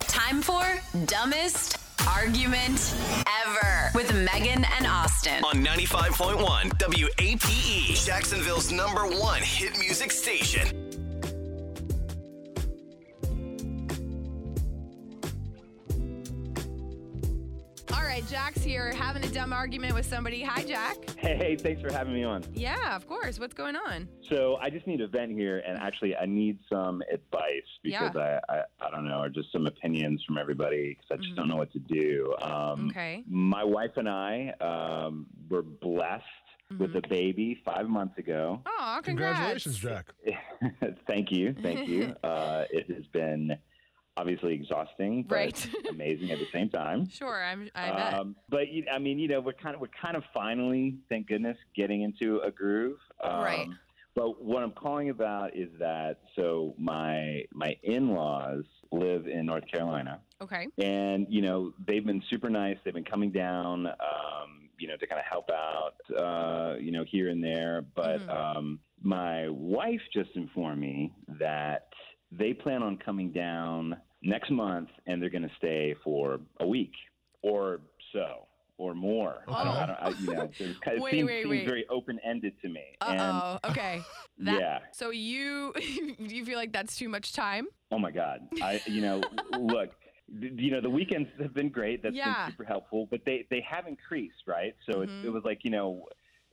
Time for Dumbest Argument Ever with Megan and Austin. On 95.1 WAPE, Jacksonville's #1 hit music station. Jack's here having a dumb argument with somebody. Hi, Jack. Hey, thanks for having me on. Yeah, of course. What's going on? So I just need a vent here, and actually I need some advice because I don't know, or just some opinions from everybody because I just don't know what to do. Okay. My wife and I were blessed with a baby 5 months ago. Oh, congratulations, Jack. Thank you. It has been obviously exhausting, but amazing at the same time. Sure, I bet. But I mean, you know, we're kind of finally, thank goodness, getting into a groove. Right. But what I'm calling about is that so my in-laws live in North Carolina. Okay. And you know, they've been super nice. They've been coming down, you know, to kind of help out, you know, here and there. But my wife just informed me that they plan on coming down next month, and they're going to stay for a week or so or more. Oh. It seems very open-ended to me. Uh-oh, okay. Yeah. So you feel like that's too much time? Oh, my God. Look. You know, the weekends have been great. That's been super helpful. But they have increased, right? So it was like, you know,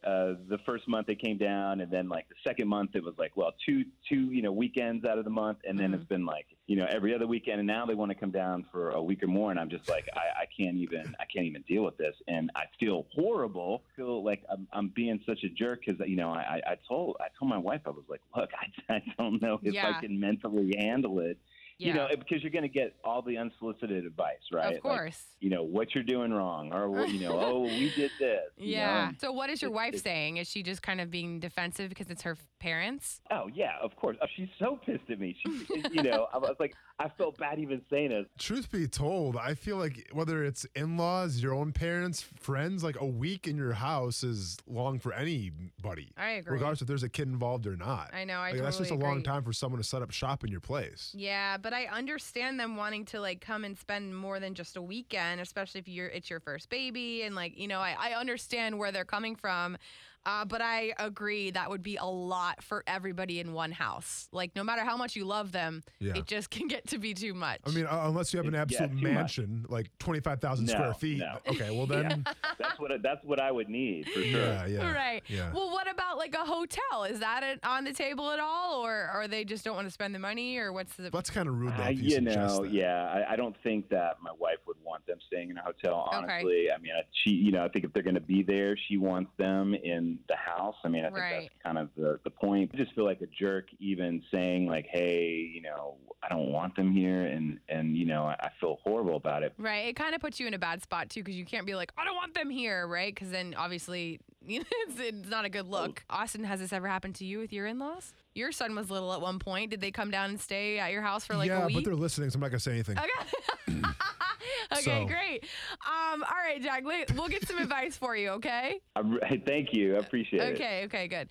the first month they came down, and then like the second month it was like, well, two you know, weekends out of the month, and then it's been like, you know, every other weekend, and now they want to come down for a week or more, and I'm just like, I can't even deal with this, and I feel horrible. I feel like I'm being such a jerk because, you know, I told my wife, I was like, look, I don't know if I can mentally handle it. You know, because you're going to get all the unsolicited advice, right? Of course. Like, you know, what you're doing wrong, or, you know, oh, we did this. Yeah. You know? So what is your wife saying? Is she just kind of being defensive because it's her parents? Oh, yeah, of course. Oh, she's so pissed at me. She, you know, I was like, I felt bad even saying it. Truth be told, I feel like whether it's in-laws, your own parents, friends, like a week in your house is long for anybody. I agree. Regardless if there's a kid involved or not. I know, I totally agree. That's just a long time for someone to set up shop in your place. Yeah, but I understand them wanting to like come and spend more than just a weekend, especially if it's your first baby, and like, you know, I understand where they're coming from, but I agree that would be a lot for everybody in one house. Like, no matter how much you love them, it just can get to be too much. I mean, unless you have an absolute mansion, like 25,000 square feet. No. Okay, well then that's what I would need for sure. Yeah. Right. Yeah. Well, what about like a hotel? Is that on the table at all, or they just don't want to spend the money, or what's the? That's kind of rude. That you know, I don't think that my wife would want them staying in a hotel. Honestly, okay. I mean, she, you know, I think if they're going to be there, she wants them in the house. I mean, I think that's kind of the point. I just feel like a jerk even saying like, hey, you know, I don't want them here, and you know, I feel horrible about it. Right. It kind of puts you in a bad spot too, because you can't be like, I don't want them here, right? Because then obviously it's not a good look. Austin, has this ever happened to you with your in-laws? Your son was little at one point. Did they come down and stay at your house for like a week? Yeah, but they're listening, so I'm not going to say anything. Okay. Okay, great. All right, Jack, we'll get some advice for you, okay? Thank you. I appreciate it. Okay, good.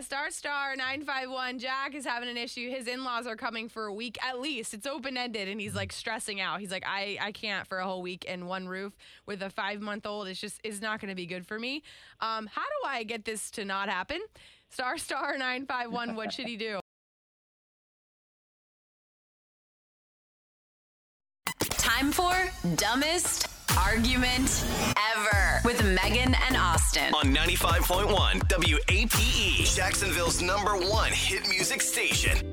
Star 951, Jack is having an issue. His in-laws are coming for a week at least. It's open-ended, and he's, like, stressing out. He's like, I can't for a whole week in one roof with a 5-month-old. It's not going to be good for me. How do I get this to not happen? Star 951, what should he do? Time for Dumbest Argument Ever with Megan and Austin. On 95.1 WAPE, Jacksonville's #1 hit music station.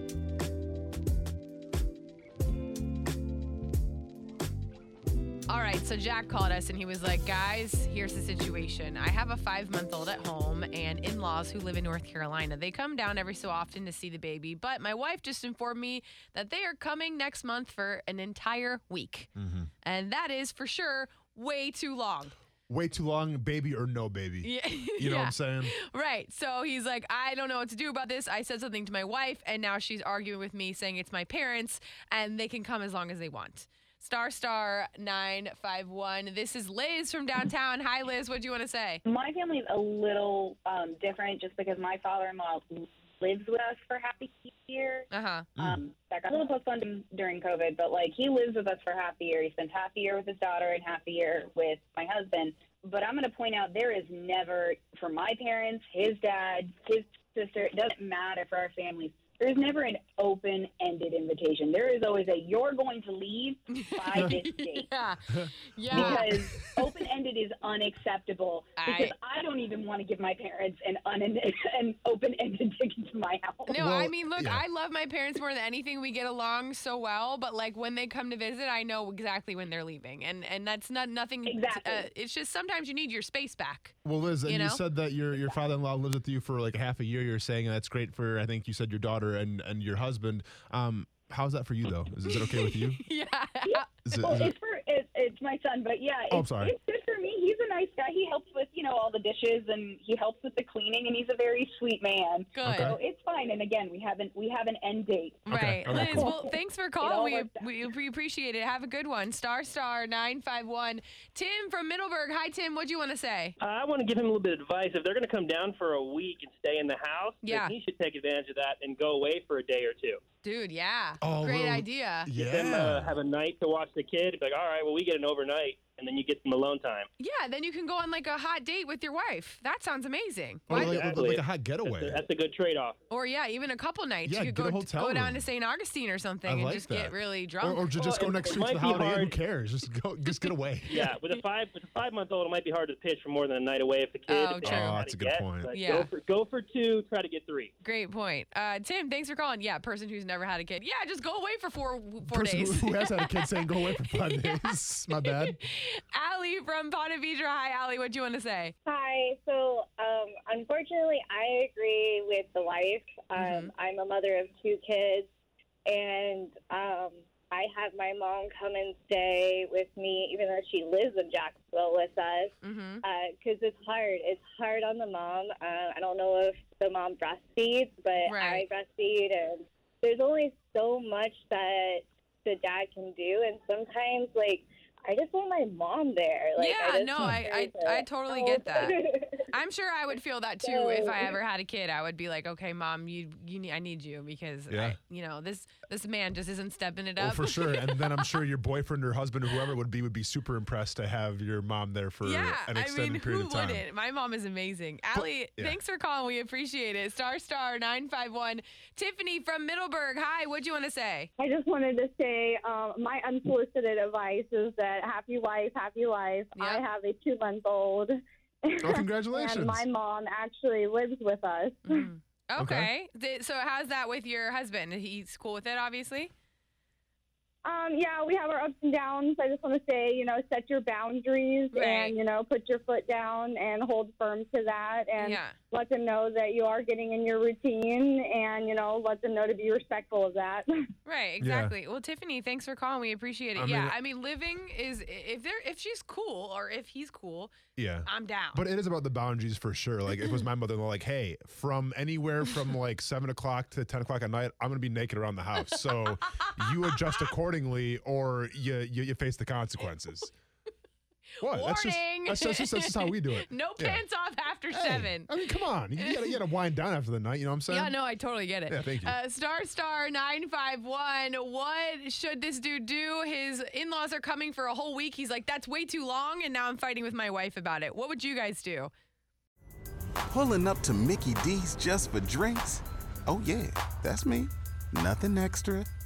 All right, so Jack called us and he was like, guys, here's the situation. I have a 5-month-old at home and in-laws who live in North Carolina. They come down every so often to see the baby, but my wife just informed me that they are coming next month for an entire week. Mm-hmm. And that is for sure way too long. Way too long, baby or no baby. Yeah. You know what I'm saying? Right. So he's like, I don't know what to do about this. I said something to my wife, and now she's arguing with me saying it's my parents, and they can come as long as they want. *951. This is Liz from downtown. Hi, Liz. What do you want to say? My family is a little different just because my father-in-law lives with us for half a year. Uh-huh. That got a little postponed during COVID, but, like, he lives with us for half a year. He spends half a year with his daughter and half a year with my husband. But I'm going to point out there is never, for my parents, his dad, his sister, it doesn't matter for our families. There's never an open-ended invitation. There is always a, you're going to leave by this date. Yeah. Because open-ended is unacceptable. Because I don't even want to give my parents an open-ended ticket to my house. No, well, I mean, look, I love my parents more than anything. We get along so well. But, like, when they come to visit, I know exactly when they're leaving. And that's not nothing. Exactly. It's just sometimes you need your space back. Well, Liz, and you said that your father-in-law lives with you for, like, half a year. You're saying that's great for, I think you said your daughter and your husband. How's that for you though? Is it okay with you? It's my son, but it's good for me. He's a nice guy. He helps with all the dishes and he helps with the cleaning, and he's a very sweet man. Good. Okay. So it's fine. And again, we have an end date. Right, okay. Liz. Cool. Well, thanks for calling. We appreciate it. Have a good one. *951. Tim from Middleburg. Hi, Tim. What do you want to say? I want to give him a little bit of advice. If they're going to come down for a week and stay in the house, then he should take advantage of that and go away for a day or two. Dude, great idea. Yeah. Then have a night to watch the kid. It's like, all right, well, we get an overnight, and then you get some alone time. Yeah, then you can go on, like, a hot date with your wife. That sounds amazing. Well, exactly. Like a hot getaway. That's a good trade-off. Or, even a couple nights. Yeah, you could go down to St. Augustine or something get really drunk. Or just go next week to the Holiday Inn. Who cares? Just get away. Yeah, with a 5-month-old, it might be hard to pitch for more than a night away if the kid. Oh, true. Oh, that's a good point. Yeah. Go for two, try to get three. Great point. Tim, thanks for calling. Yeah, person who's never had a kid. Yeah, just go away for four days. Who has had a kid saying go away for 5 days. My bad. Allie from Ponte Vedra. Hi, Allie. What do you want to say? Hi. So, unfortunately, I agree with the wife. I'm a mother of 2 kids, and I have my mom come and stay with me, even though she lives in Jacksonville with us, because it's hard. It's hard on the mom. I don't know if the mom breastfeeds, but I breastfeed, and there's only so much that the dad can do, and sometimes, like, I just want my mom there. I totally get that. I'm sure I would feel that too if I ever had a kid. I would be like, okay, mom, I need you because this man just isn't stepping it up. Oh, for sure. And then I'm sure your boyfriend or husband or whoever it would be super impressed to have your mom there for an extended period of time. Who wouldn't? My mom is amazing. Allie, thanks for calling. We appreciate it. *951. Tiffany from Middleburg. Hi. What'd you want to say? I just wanted to say my unsolicited advice is that happy wife. Yep. I have a 2-month-old. Oh, congratulations. And my mom actually lives with us. Mm. Okay. So how's that with your husband? He's cool with it, obviously? Yeah, we have our ups and downs. I just want to say, set your boundaries and, put your foot down and hold firm to that and let them know that you are getting in your routine and, let them know to be respectful of that. Right, exactly. Yeah. Well, Tiffany, thanks for calling. We appreciate it. I mean, living is, if she's cool or if he's cool, I'm down. But it is about the boundaries for sure. Like, it was my mother-in-law, like, hey, from anywhere from, like, 7 o'clock to 10 o'clock at night, I'm going to be naked around the house. So you adjust accordingly. Or you face the consequences. What? Warning. That's just how we do it. No pants off after 7. I mean, come on. You gotta wind down after the night. You know what I'm saying? Yeah, no, I totally get it. Yeah, thank you. *951. What should this dude do? His in-laws are coming for a whole week. He's like, that's way too long, and now I'm fighting with my wife about it. What would you guys do? Pulling up to Mickey D's just for drinks? Oh, yeah, that's me. Nothing extra,